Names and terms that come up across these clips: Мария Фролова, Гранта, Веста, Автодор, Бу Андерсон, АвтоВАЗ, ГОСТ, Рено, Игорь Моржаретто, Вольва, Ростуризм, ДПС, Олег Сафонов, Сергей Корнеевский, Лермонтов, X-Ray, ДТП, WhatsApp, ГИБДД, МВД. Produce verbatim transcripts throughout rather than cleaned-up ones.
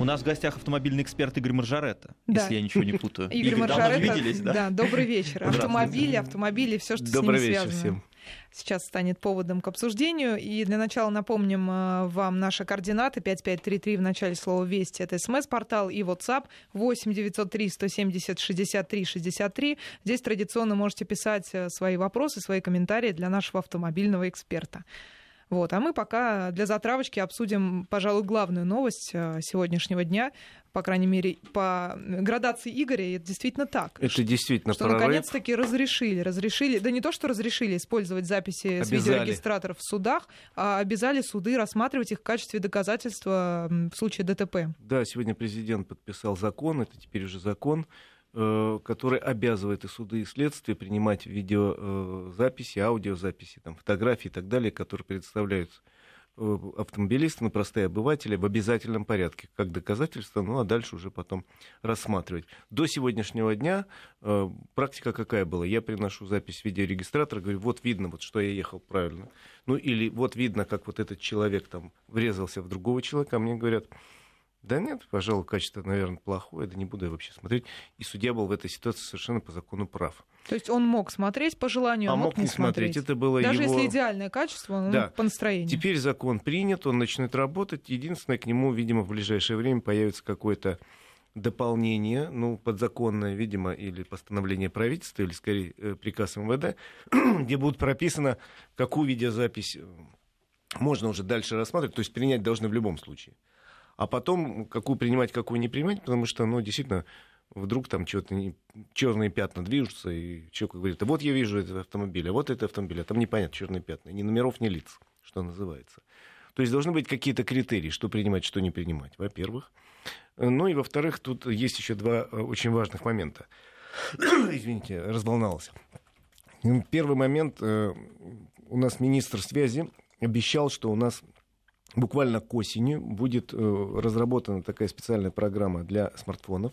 У нас в гостях автомобильный эксперт Игорь Моржаретто, да. если я ничего не путаю. Игорь Моржаретто, да? Да, добрый вечер. Автомобили, автомобили, все, что добрый с ним вечер связано. Всем. Сейчас станет поводом к обсуждению. И для начала напомним вам наши координаты. пять пять три три в начале слова «Вести» — это смс-портал и WhatsApp восемь девятьсот три сто семьдесят шестьдесят три шестьдесят три. Здесь традиционно можете писать свои вопросы, свои комментарии для нашего автомобильного эксперта. Вот. А мы пока для затравочки обсудим, пожалуй, главную новость сегодняшнего дня. По крайней мере, по градации Игоря, и это действительно так. Это действительно что прорыв. Наконец-таки разрешили, разрешили, да не то, что разрешили использовать записи обязали. С видеорегистраторов в судах, а обязали суды рассматривать их в качестве доказательства в случае ДТП. Да, сегодня президент подписал закон, это теперь уже закон, который обязывает и суды, и следствие принимать видеозаписи, аудиозаписи, там, фотографии и так далее, которые предоставляются автомобилистам и простые обыватели в обязательном порядке, как доказательство, ну а дальше уже потом рассматривать. До сегодняшнего дня практика какая была? Я приношу запись видеорегистратора, говорю, вот видно, вот, что я ехал правильно. Ну или вот видно, как вот этот человек там врезался в другого человека, а мне говорят... Да нет, пожалуй, качество, наверное, плохое, да не буду я вообще смотреть. И судья был в этой ситуации совершенно по закону прав. То есть он мог смотреть по желанию, а, а мог не смотреть. смотреть. Это было даже его... если идеальное качество, он да. по настроению. Теперь закон принят, он начнет работать. Единственное, к нему, видимо, в ближайшее время появится какое-то дополнение, ну, подзаконное, видимо, или постановление правительства, или, скорее, приказ МВД, где будет прописано, какую видеозапись можно уже дальше рассматривать, то есть принять должны в любом случае. А потом, какую принимать, какую не принимать, потому что, ну, действительно, вдруг там что-то не... черные пятна движутся, и человек говорит, а вот я вижу этот автомобиль, а вот этот автомобиль, а там непонятно, черные пятна, ни номеров, ни лиц, что называется. То есть должны быть какие-то критерии, что принимать, что не принимать, во-первых. Ну и, во-вторых, тут есть еще два очень важных момента. Извините, разволновался. Первый момент. У нас министр связи обещал, что у нас... Буквально к осени будет разработана такая специальная программа для смартфонов,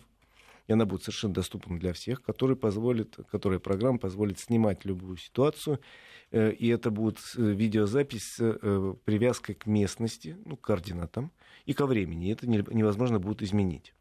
и она будет совершенно доступна для всех, которая позволит, которая программа позволит снимать любую ситуацию, и это будет видеозапись с привязкой к местности, ну, к координатам и ко времени, и это невозможно будет изменить.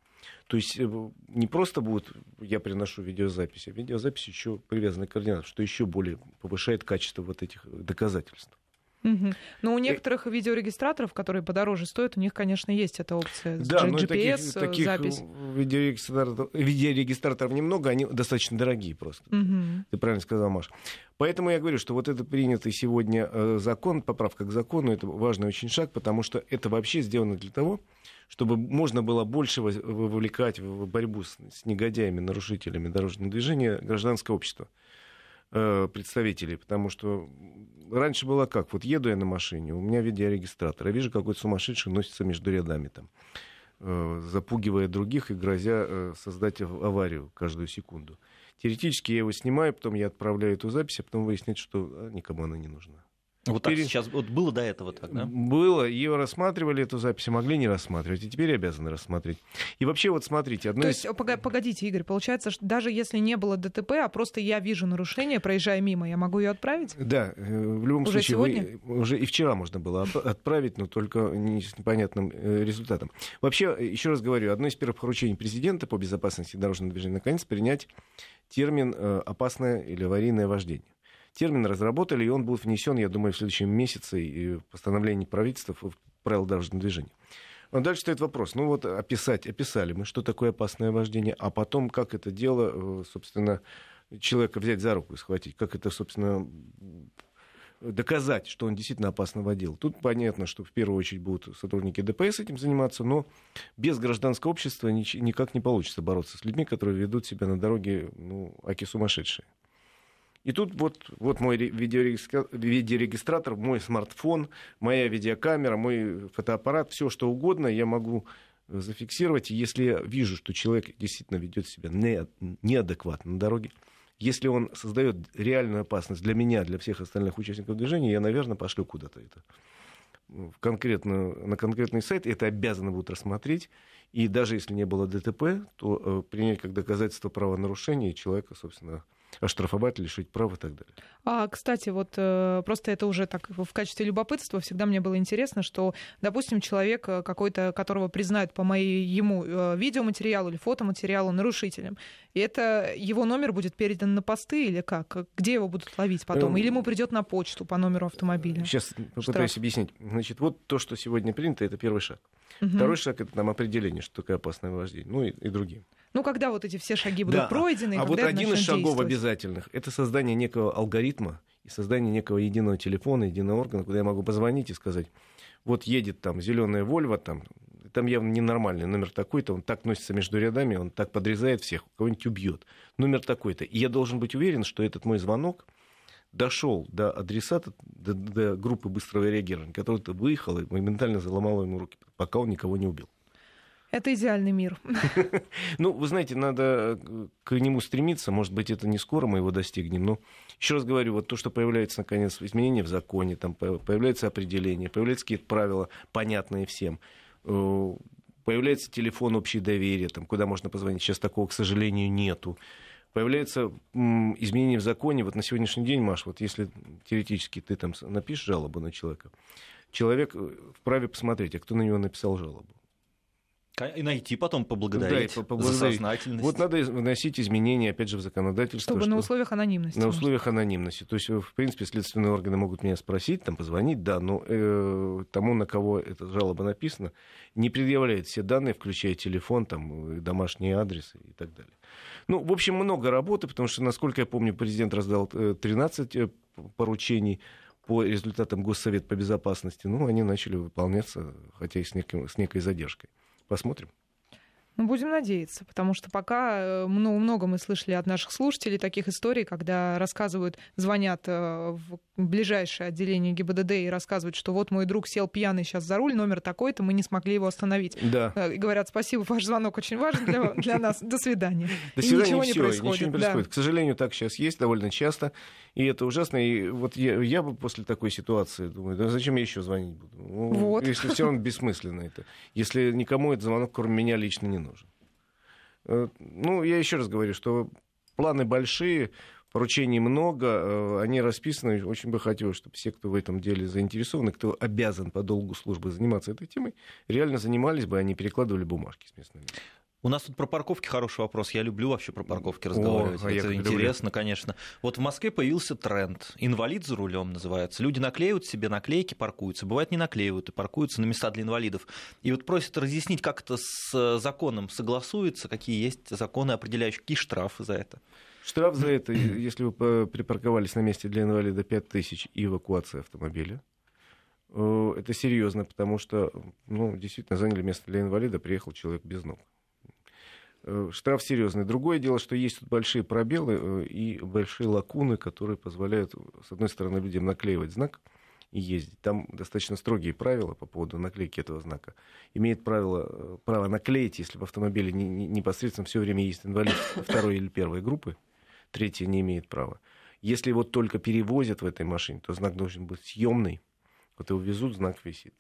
То есть не просто будет я приношу видеозапись, а видеозапись еще привязана к координатам, что еще более повышает качество вот этих доказательств. Угу. Но у некоторых и... видеорегистраторов, которые подороже стоят, у них, конечно, есть эта опция. Да, джи пи эс, но таких, таких запись. Видеорегистраторов, видеорегистраторов немного, они достаточно дорогие просто. Угу. Ты правильно сказал, Маша. Поэтому я говорю, что вот это принятый сегодня закон, поправка к закону, это важный очень шаг, потому что это вообще сделано для того, чтобы можно было больше вовлекать в борьбу с, с негодяями, нарушителями дорожного движения гражданское общество. Представителей, потому что раньше было как, вот еду я на машине, у меня видеорегистратор, я вижу, какой-то сумасшедший носится между рядами, там, э, запугивая других и грозя э, создать аварию каждую секунду. Теоретически я его снимаю, потом я отправляю эту запись, а потом выясняется, что никому она не нужна. Вот теперь... так сейчас, вот было до этого так, да? Было, ее рассматривали, эту запись, могли не рассматривать, и теперь обязаны рассмотреть. И вообще, вот смотрите, одно То из... есть, погодите, Игорь, получается, что даже если не было ДТП, а просто я вижу нарушение, проезжая мимо, я могу ее отправить? Да, в любом уже случае, сегодня? Вы... уже и вчера можно было отправить, но только не с непонятным результатом. Вообще, еще раз говорю, одно из первых поручений президента по безопасности дорожного движения, наконец, принять термин «опасное или аварийное вождение». Термин разработали, и он будет внесен, я думаю, в следующем месяце в постановление правительства в правила дорожного движения. Но дальше стоит вопрос. Ну вот описать, описали мы, что такое опасное вождение, а потом как это дело, собственно, человека взять за руку и схватить, как это, собственно, доказать, что он действительно опасно водил. Тут понятно, что в первую очередь будут сотрудники ДПС этим заниматься, но без гражданского общества никак не получится бороться с людьми, которые ведут себя на дороге, ну, аки сумасшедшие. И тут вот, вот мой видеорегистратор, мой смартфон, моя видеокамера, мой фотоаппарат, все что угодно я могу зафиксировать. Если я вижу, что человек действительно ведет себя неадекватно на дороге, если он создает реальную опасность для меня, для всех остальных участников движения, я, наверное, пошлю куда-то это. В конкретную, на конкретный сайт, это обязаны будут рассмотреть, и даже если не было ДТП, то принять как доказательство правонарушения человека, собственно, оштрафовать, лишить прав и так далее. А, кстати, вот просто это уже так в качестве любопытства. Всегда мне было интересно, что, допустим, человек какой-то, которого признают по моему видеоматериалу или фотоматериалу нарушителем, и это его номер будет передан на посты или как? Где его будут ловить потом? Или ему придет на почту по номеру автомобиля? Сейчас попытаюсь объяснить. Значит, вот то, что сегодня принято, это первый шаг. Угу. Второй шаг — это там определение, что такое опасное вождение, ну и, и другие. Ну, когда вот эти все шаги будут да. пройдены, а вот один из шагов обязательных — это создание некого алгоритма и создание некого единого телефона, единого органа, куда я могу позвонить и сказать, вот едет там зеленая Вольва, там, там явно ненормальный номер такой-то, он так носится между рядами, он так подрезает всех, кого-нибудь убьет, номер такой-то. И я должен быть уверен, что этот мой звонок дошел до адресата, до, до группы быстрого реагирования, который выехал и моментально заломал ему руки, пока он никого не убил. Это идеальный мир. Ну, вы знаете, надо к нему стремиться. Может быть, это не скоро мы его достигнем. Но еще раз говорю, вот то, что появляется, наконец, изменения в законе, там появляется определение, появляются какие-то правила, понятные всем. Появляется телефон общей доверия, там, куда можно позвонить. Сейчас такого, к сожалению, нету. Появляются изменения в законе. Вот на сегодняшний день, Маш, вот если теоретически ты там напишешь жалобу на человека, человек вправе посмотреть, а кто на него написал жалобу. И найти потом, поблагодарить, да, и поблагодарить за сознательность. Вот надо вносить изменения, опять же, в законодательство. Чтобы что... на условиях анонимности. На условиях анонимности. То есть, в принципе, следственные органы могут меня спросить, там, позвонить, да, но э, тому, на кого эта жалоба написана, не предъявляет все данные, включая телефон, там, домашний адрес и так далее. Ну, в общем, много работы, потому что, насколько я помню, президент раздал тринадцать поручений по результатам Госсовета по безопасности. Ну, они начали выполняться, хотя и с, неким, с некой задержкой. Посмотрим. Ну, будем надеяться, потому что пока много, много мы слышали от наших слушателей таких историй, когда рассказывают, звонят в ближайшее отделение ГИБДД и рассказывают, что вот мой друг сел пьяный сейчас за руль, номер такой-то, мы не смогли его остановить. Да. И говорят, спасибо, ваш звонок очень важен для, для нас, до свидания. До свидания, ничего не происходит. К сожалению, так сейчас есть довольно часто, и это ужасно. И вот я бы после такой ситуации думаю, да зачем я еще звонить буду? Если все равно бессмысленно это. Если никому этот звонок, кроме меня, лично не нужен. Ну, я еще раз говорю, что планы большие, поручений много, они расписаны. Очень бы хотелось, чтобы все, кто в этом деле заинтересованы, кто обязан по долгу службы заниматься этой темой, реально занимались бы, а не перекладывали бумажки с местными. У нас тут про парковки хороший вопрос. Я люблю вообще про парковки разговаривать. О, это интересно, люблю. Конечно. Вот в Москве появился тренд. Инвалид за рулем называется. Люди наклеивают себе наклейки, паркуются. Бывает, не наклеивают и паркуются на места для инвалидов. И вот просят разъяснить, как это с законом согласуется, какие есть законы, определяющие, какие штрафы за это. Штраф за это, если вы припарковались на месте для инвалида, пять тысяч и эвакуация автомобиля. Это серьезно, потому что, ну, действительно, заняли место для инвалида, приехал человек без ног. Штраф серьезный. Другое дело, что есть тут большие пробелы и большие лакуны, которые позволяют, с одной стороны, людям наклеивать знак и ездить. Там достаточно строгие правила по поводу наклейки этого знака. Имеет правило, право наклеить, если в автомобиле не, не, непосредственно все время есть инвалид второй или первой группы, третья не имеет права. Если его только перевозят в этой машине, то знак должен быть съемный. Вот его везут, знак висит.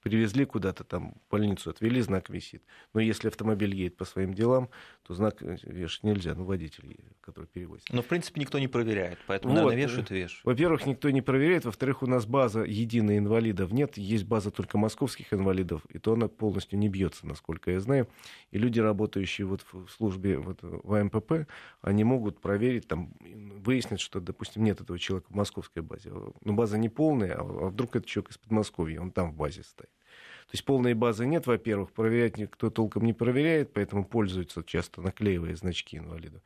Привезли куда-то там, в больницу отвели, знак висит. Но если автомобиль едет по своим делам, то знак вешать нельзя. Ну, водитель, который перевозит. Но, в принципе, никто не проверяет. Поэтому, вот, наверное, вешают и вешают. Во-первых, никто не проверяет. Во-вторых, у нас база единая инвалидов нет. Есть база только московских инвалидов. И то она полностью не бьется, насколько я знаю. И люди, работающие вот в службе вот, вэ эм пэ пэ, они могут проверить, там, выяснить, что, допустим, нет этого человека в московской базе. Но база не полная, а вдруг этот человек из Подмосковья, он там в базе стоит. То есть полной базы нет, во-первых, проверять никто толком не проверяет, поэтому пользуются часто, наклеивая значки инвалиду.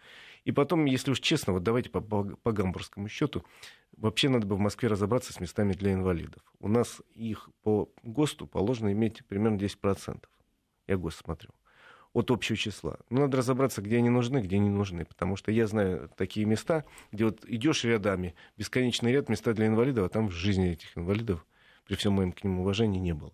И потом, если уж честно, вот давайте по, по, по гамбургскому счету, вообще надо бы в Москве разобраться с местами для инвалидов. У нас их по ГОСТу положено иметь примерно десять процентов. Я ГОСТ смотрю. От общего числа. Но надо разобраться, где они нужны, где не нужны. Потому что я знаю такие места, где вот идешь рядами, бесконечный ряд, места для инвалидов, а там в жизни этих инвалидов, при всем моем к ним уважении, не было.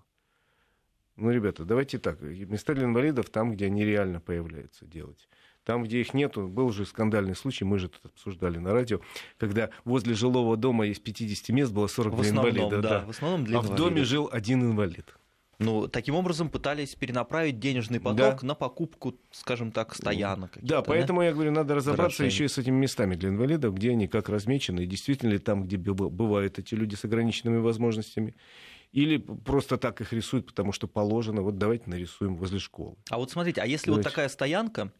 Ну, ребята, давайте так. Места для инвалидов там, где они реально появляются, делать. Там, где их нету, был же скандальный случай, мы же тут обсуждали на радио, когда возле жилого дома из пятидесяти мест было сорок в для основном, инвалидов. Да, да. В основном для а инвалидов. В доме жил один инвалид. Ну, таким образом пытались перенаправить денежный поток да. на покупку, скажем так, стоянок. Да, поэтому, да? я говорю, надо разобраться еще и с этими местами для инвалидов, где они как размечены, и действительно ли там, где бывают эти люди с ограниченными возможностями, или просто так их рисуют, потому что положено, вот давайте нарисуем возле школы. А вот смотрите, а если Значит... вот такая стоянка,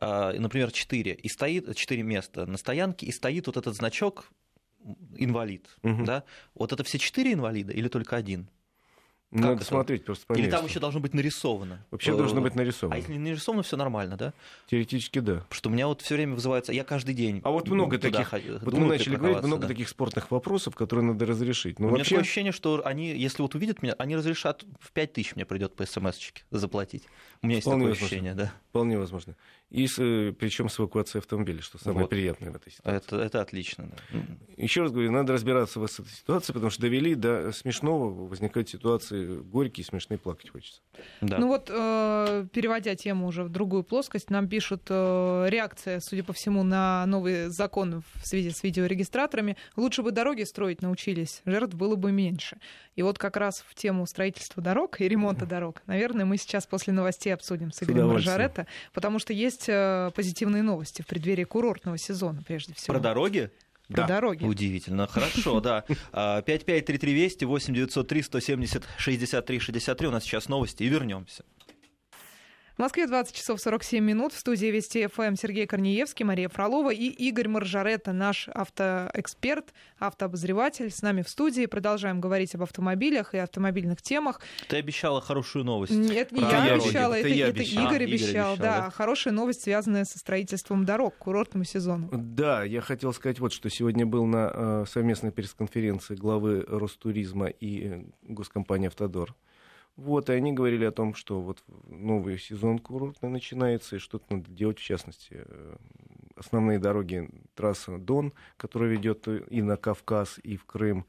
например, четыре, и стоит, четыре места на стоянке, и стоит вот этот значок «инвалид», угу. да? Вот это все четыре инвалида или только один? Как Надо это? смотреть просто по месту. Или там еще должно быть нарисовано. Вообще э- должно быть нарисовано. А если не нарисовано, все нормально, да? Теоретически, да. Потому что у меня вот все время вызывается, я каждый день. А вот много таких. Ходил, вот мы начали говорить, много да. таких спорных вопросов, которые надо разрешить. Но у вообще... меня такое ощущение, что они, если вот увидят меня, они разрешат в пять тысяч мне придет по смс-очке заплатить. У меня есть Вполне такое возможно. ощущение, да. Вполне возможно. И причем с эвакуацией автомобиля, что самое вот. приятное в этой ситуации. Это, это отлично. Да. Еще раз говорю, надо разбираться в этой ситуации, потому что довели до смешного, возникают ситуации горькие, смешные, плакать хочется. Да. Ну вот, э, переводя тему уже в другую плоскость, нам пишут э, реакция, судя по всему, на новый закон в связи с видеорегистраторами. Лучше бы дороги строить научились, жертв было бы меньше. И вот как раз в тему строительства дорог и ремонта дорог, наверное, мы сейчас после новостей обсудим с Игорем Моржаретто, потому что есть позитивные новости в преддверии курортного сезона, прежде всего. Про дороги? Про да. дороги. Удивительно. Хорошо, да. пять пять три три Вести, восемь девятьсот три сто семьдесят шестьдесят три шестьдесят три. У нас сейчас новости и вернемся. В Москве двадцать часов сорок семь минут. В студии Вести эф эм Сергей Корнеевский, Мария Фролова и Игорь Моржаретто, наш автоэксперт, автообозреватель, с нами в студии. Продолжаем говорить об автомобилях и автомобильных темах. Ты обещала хорошую новость. Нет, не я обещала, это, это, я это обещал. Игорь а, обещал. Игорь обещал, да. да. Хорошая новость, связанная со строительством дорог к курортному сезону. Да, я хотел сказать вот, что сегодня был на э, совместной пресс-конференции главы Ростуризма и э, госкомпании «Автодор». Вот, и они говорили о том, что вот новый сезон курортный начинается, и что-то надо делать, в частности, основные дороги, трасса Дон, которая ведет и на Кавказ, и в Крым,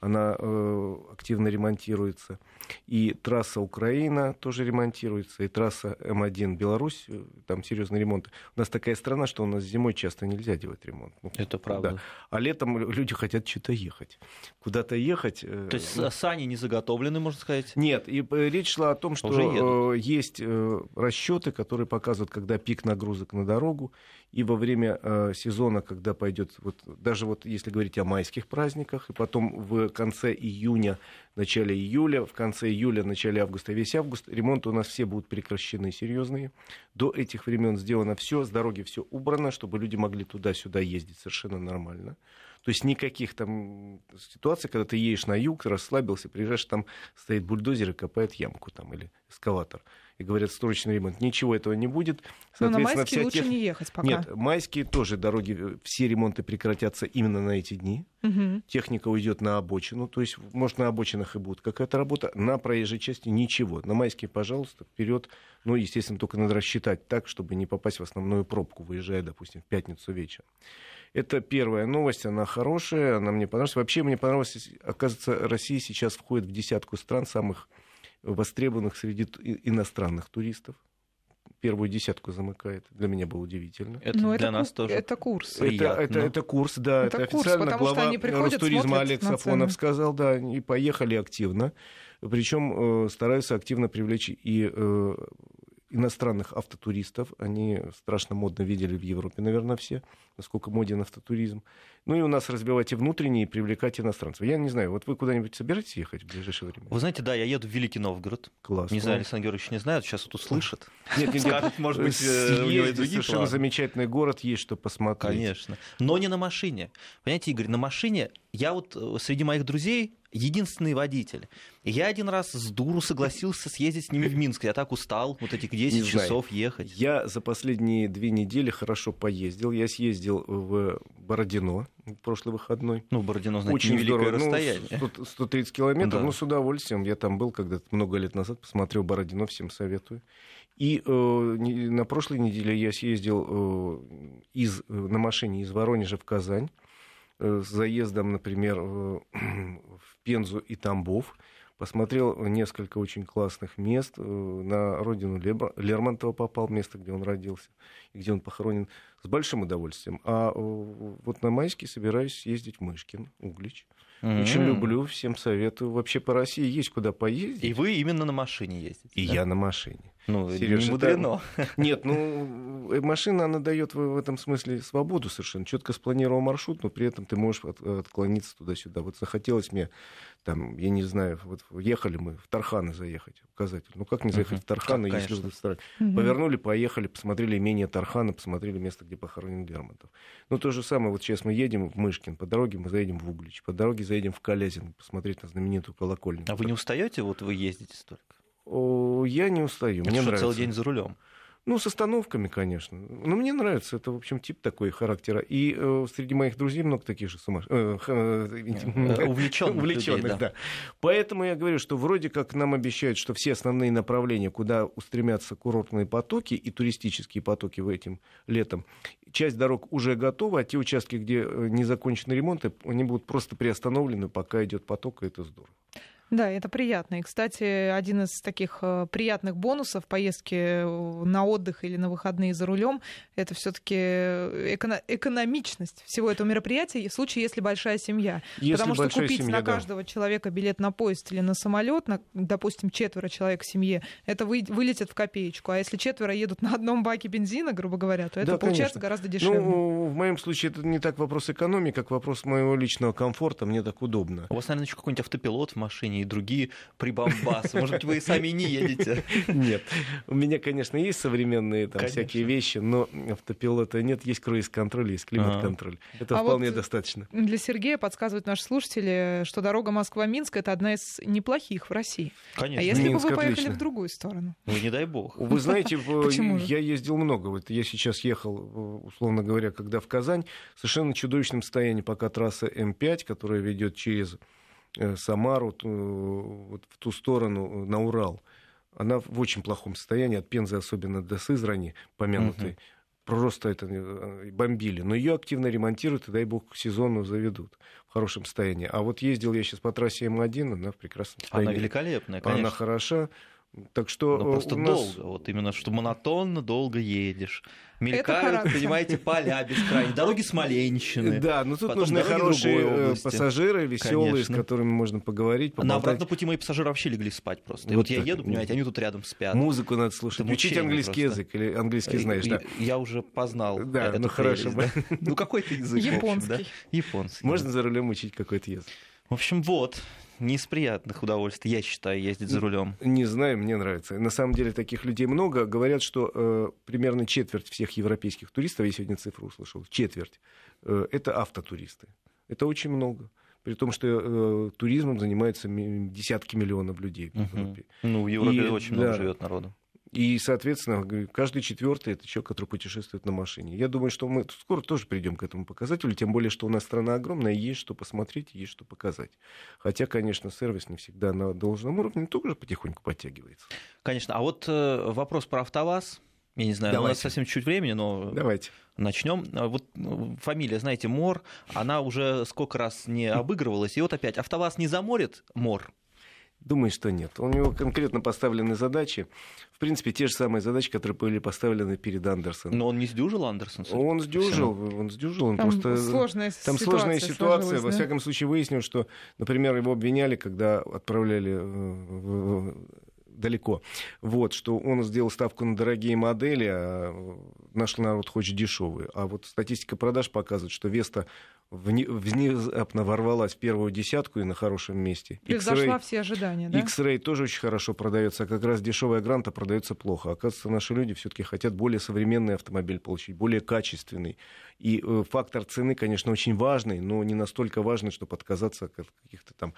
она э, активно ремонтируется, и трасса Украина тоже ремонтируется, и трасса эм один Беларусь, там серьезный ремонт. У нас такая страна, что у нас зимой часто нельзя делать ремонт. Ну, это правда. Да. А летом люди хотят что-то ехать. Куда-то ехать. Э, То есть ну... сани не заготовлены, можно сказать? Нет, и речь шла о том, что э, есть э, расчеты, которые показывают, когда пик нагрузок на дорогу, и во время э, сезона, когда пойдет, вот, даже вот если говорить о майских праздниках, и потом в конце июня, начале июля, в конце июля, начале августа, весь август, ремонты у нас все будут прекращены, серьезные. До этих времен сделано все, с дороги все убрано, чтобы люди могли туда-сюда ездить совершенно нормально. То есть никаких там ситуаций, когда ты едешь на юг, расслабился, приезжаешь, там стоит бульдозер и копает ямку там, или эскаватор. И говорят, срочный ремонт. Ничего этого не будет. Но на майские лучше тех... не ехать пока. Нет, майские тоже дороги, все ремонты прекратятся именно на эти дни. Угу. Техника уйдет на обочину. То есть, может, на обочинах и будет какая-то работа. На проезжей части ничего. На майские, пожалуйста, вперед. Ну, естественно, только надо рассчитать так, чтобы не попасть в основную пробку, выезжая, допустим, в пятницу вечером. Это первая новость, она хорошая, она мне понравилась. Вообще мне понравилось, оказывается, Россия сейчас входит в десятку стран самых востребованных среди иностранных туристов. Первую десятку замыкает. Для меня было удивительно. Это Но для это нас ку- тоже. Это курс. Это, это, это курс, да. Это, это курс, официально глава Ростуризма Олег Сафонов сказал, да, и поехали активно. Причем э, стараются активно привлечь и э, иностранных автотуристов. Они страшно модно видели в Европе, наверное, все, насколько моден автотуризм. Ну и у нас разбивать и внутренние, и привлекать иностранцев. Я не знаю, вот вы куда-нибудь собираетесь ехать в ближайшее время? Вы знаете, да, я еду в Великий Новгород. Класс. Не знаю, Александр Георгиевич не знает, сейчас вот услышит. Нет, нет, скажет, может быть, у него и совершенно замечательный город, есть что посмотреть. Конечно, но не на машине. Понимаете, Игорь, на машине я вот среди моих друзей единственный водитель. Я один раз с дуру согласился съездить с ними в Минск. Я так устал вот этих десять часов ехать. Я за последние две недели хорошо поездил. Я съездил в Бородино в прошлый выходной. Ну, Бородино, значит, очень невеликое расстояние. Ну, сто тридцать километров, да. Ну, с удовольствием. Я там был когда-то много лет назад, посмотрел Бородино, всем советую. И э, на прошлой неделе я съездил э, из, на машине из Воронежа в Казань. С заездом, например, в Пензу и Тамбов. Посмотрел несколько очень классных мест. На родину Лермонтова попал, место, где он родился, где он похоронен, с большим удовольствием. А вот на майские собираюсь ездить в Мышкин, Углич. Mm-hmm. Очень люблю, всем советую. Вообще по России есть куда поездить. И вы именно на машине ездите? И да? Я на машине. Ну, Сережа, не мудрено. Ты... Нет, ну, машина, она дает в этом смысле свободу совершенно. Четко спланировал маршрут, но при этом ты можешь от, отклониться туда-сюда. Вот захотелось мне, там, я не знаю, вот ехали мы в Тарханы заехать, указатель. Ну, как не заехать uh-huh. в Тарханы, так, если в стране? Uh-huh. Повернули, поехали, посмотрели имение Тархана, посмотрели место, где похоронен Лермонтов. Ну, то же самое, вот сейчас мы едем в Мышкин, по дороге мы заедем в Углич, по дороге заедем в Калязин, посмотреть на знаменитую колокольню. А вы не устаете, вот вы ездите столько? О, я не устаю. Это мне что, нравится. Целый день за рулем? Ну, с остановками, конечно. Но мне нравится. Это, в общем, тип такой характера. И э, среди моих друзей много таких же сумасшедших. Увлеченных, да. Поэтому я говорю, что вроде как нам обещают, что все основные направления, куда устремятся курортные потоки и туристические потоки в этим летом, часть дорог уже готова, а те участки, где не закончены ремонты, они будут просто приостановлены, пока идет поток, и это здорово. Да, это приятно. И, кстати, один из таких приятных бонусов поездки на отдых или на выходные за рулем — это все-таки эко- экономичность всего этого мероприятия в случае, если большая семья. Если Потому что купить семья, на да. каждого человека билет на поезд или на самолет, на, допустим, четверо человек в семье, это вы, вылетит в копеечку. А если четверо едут на одном баке бензина, грубо говоря, то это да, получается конечно. Гораздо дешевле. Ну, в моем случае это не так вопрос экономии, как вопрос моего личного комфорта. Мне так удобно. У вас, наверное, еще какой-нибудь автопилот в машине и другие прибамбасы. Может быть, вы и сами не едете? Нет. У меня, конечно, есть современные там, всякие вещи, но автопилота нет. Есть круиз-контроль, есть климат-контроль. Это а вполне вот достаточно. Для Сергея подсказывают наши слушатели, что дорога Москва-Минск — это одна из неплохих в России. Конечно. А если Минск бы вы поехали отлично. В другую сторону? Ну, не дай бог. Вы знаете, я ездил много. Вот я сейчас ехал, условно говоря, когда в Казань, в совершенно чудовищном состоянии пока трасса эм пять, которая ведет через Самару, вот в ту сторону, на Урал. Она в очень плохом состоянии, от Пензы особенно до Сызрани, помянутой. Uh-huh. Просто это бомбили. Но ее активно ремонтируют, и, дай бог, к сезону заведут в хорошем состоянии. А вот ездил я сейчас по трассе эм один, она в прекрасном состоянии. Она великолепная, конечно. Она хороша. Так что но просто у нас... долго, вот именно, что монотонно долго едешь. Мелькают, понимаете, поля бескрайние, дороги Смоленщины. Да, но тут нужны хорошие пассажиры, веселые, с которыми можно поговорить. На обратном пути мои пассажиры вообще легли спать просто. И вот я еду, понимаете, они тут рядом спят. Музыку надо слушать. Учить английский язык или английский знаешь, да? Я уже познал. Да, ну хорошо. Ну какой-то язык. Японский. Японский. Можно за рулем учить какой-то язык. В общем, вот. Не из приятных удовольствий, я считаю, ездить за рулем. Не знаю, мне нравится. На самом деле таких людей много. Говорят, что э, примерно четверть всех европейских туристов, я сегодня цифру услышал, четверть, э, это автотуристы. Это очень много. При том, что э, туризмом занимаются десятки миллионов людей в Европе. Uh-huh. Ну, в Европе и, очень да, много живет народу. И, соответственно, каждый четвертый это человек, который путешествует на машине. Я думаю, что мы скоро тоже придем к этому показателю, тем более, что у нас страна огромная, есть что посмотреть, есть что показать. Хотя, конечно, сервис не всегда на должном уровне, тоже потихоньку подтягивается. Конечно. А вот э, вопрос про АвтоВАЗ. Я не знаю, Давайте. У нас совсем чуть времени, но Давайте. Начнем. Вот фамилия, знаете, Мор, она уже сколько раз не обыгрывалась. И вот опять, АвтоВАЗ не заморит Мор? Думаю, что нет. У него конкретно поставлены задачи. В принципе, те же самые задачи, которые были поставлены перед Андерсоном. Но он не сдюжил Андерсон? Он сдюжил. Он сдюжил. Он там просто... сложная там ситуация, сложная ситуация. Да? Во всяком случае, выяснилось, что, например, его обвиняли, когда отправляли в... далеко. Вот, что он сделал ставку на дорогие модели, а наш народ хочет дешевые. А вот статистика продаж показывает, что Веста внезапно ворвалась в первую десятку и на хорошем месте. Превзошла все ожидания, да? X-Ray тоже очень хорошо продается, а как раз дешевая Гранта продается плохо. Оказывается, наши люди все-таки хотят более современный автомобиль получить, более качественный. И фактор цены, конечно, очень важный, но не настолько важный, чтобы отказаться от каких-то там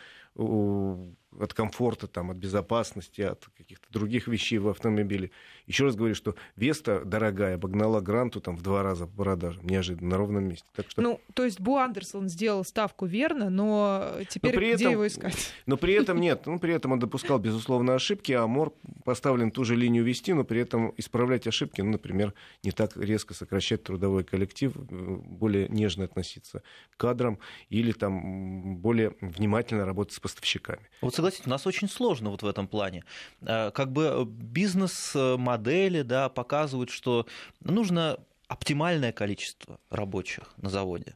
от комфорта, там, от безопасности, от каких-то других вещей в автомобиле. Еще раз говорю, что Веста дорогая обогнала Гранту там в два раза по продажам, неожиданно, на ровном месте. Так что... Ну, то есть Бу Андерсон сделал ставку верно, но теперь но при где этом... его искать? Но при этом нет. Ну, при этом он допускал, безусловно, ошибки, а Мор поставлен ту же линию вести, но при этом исправлять ошибки, ну, например, не так резко сокращать трудовой коллектив, более нежно относиться к кадрам или там более внимательно работать с поставщиками. Вот согласитесь, у нас очень сложно вот в этом плане. Как бы бизнес-модели, да, показывают, что нужно оптимальное количество рабочих на заводе,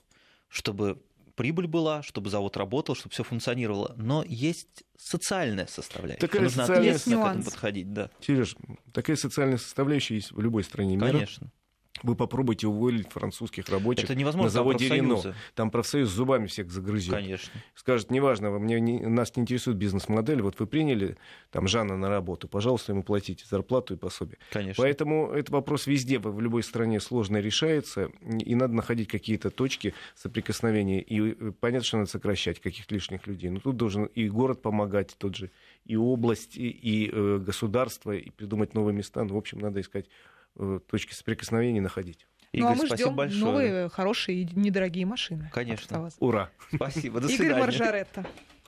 чтобы прибыль была, чтобы завод работал, чтобы все функционировало. Но есть социальная составляющая. Такая нужно социальная... ответственно к этому подходить. Да. Сереж, такая социальная составляющая есть в любой стране мира. Конечно. Вы попробуйте уволить французских рабочих на заводе Рено. Там профсоюз зубами всех загрызет. Конечно. Скажет, неважно, мне, не, нас не интересует бизнес-модель. Вот вы приняли там Жанна на работу, пожалуйста, ему платите зарплату и пособие. Конечно. Поэтому этот вопрос везде, в любой стране сложно решается. И надо находить какие-то точки соприкосновения. И понятно, что надо сокращать каких-то лишних людей. Но тут должен и город помогать тот же, и область, и, и государство, и придумать новые места. Ну, в общем, надо искать... точки соприкосновения находить. Ну, Игорь, а мы ждем большое. Новые, хорошие и недорогие машины. Конечно. Ура. Спасибо. До свидания. Игорь Моржаретто.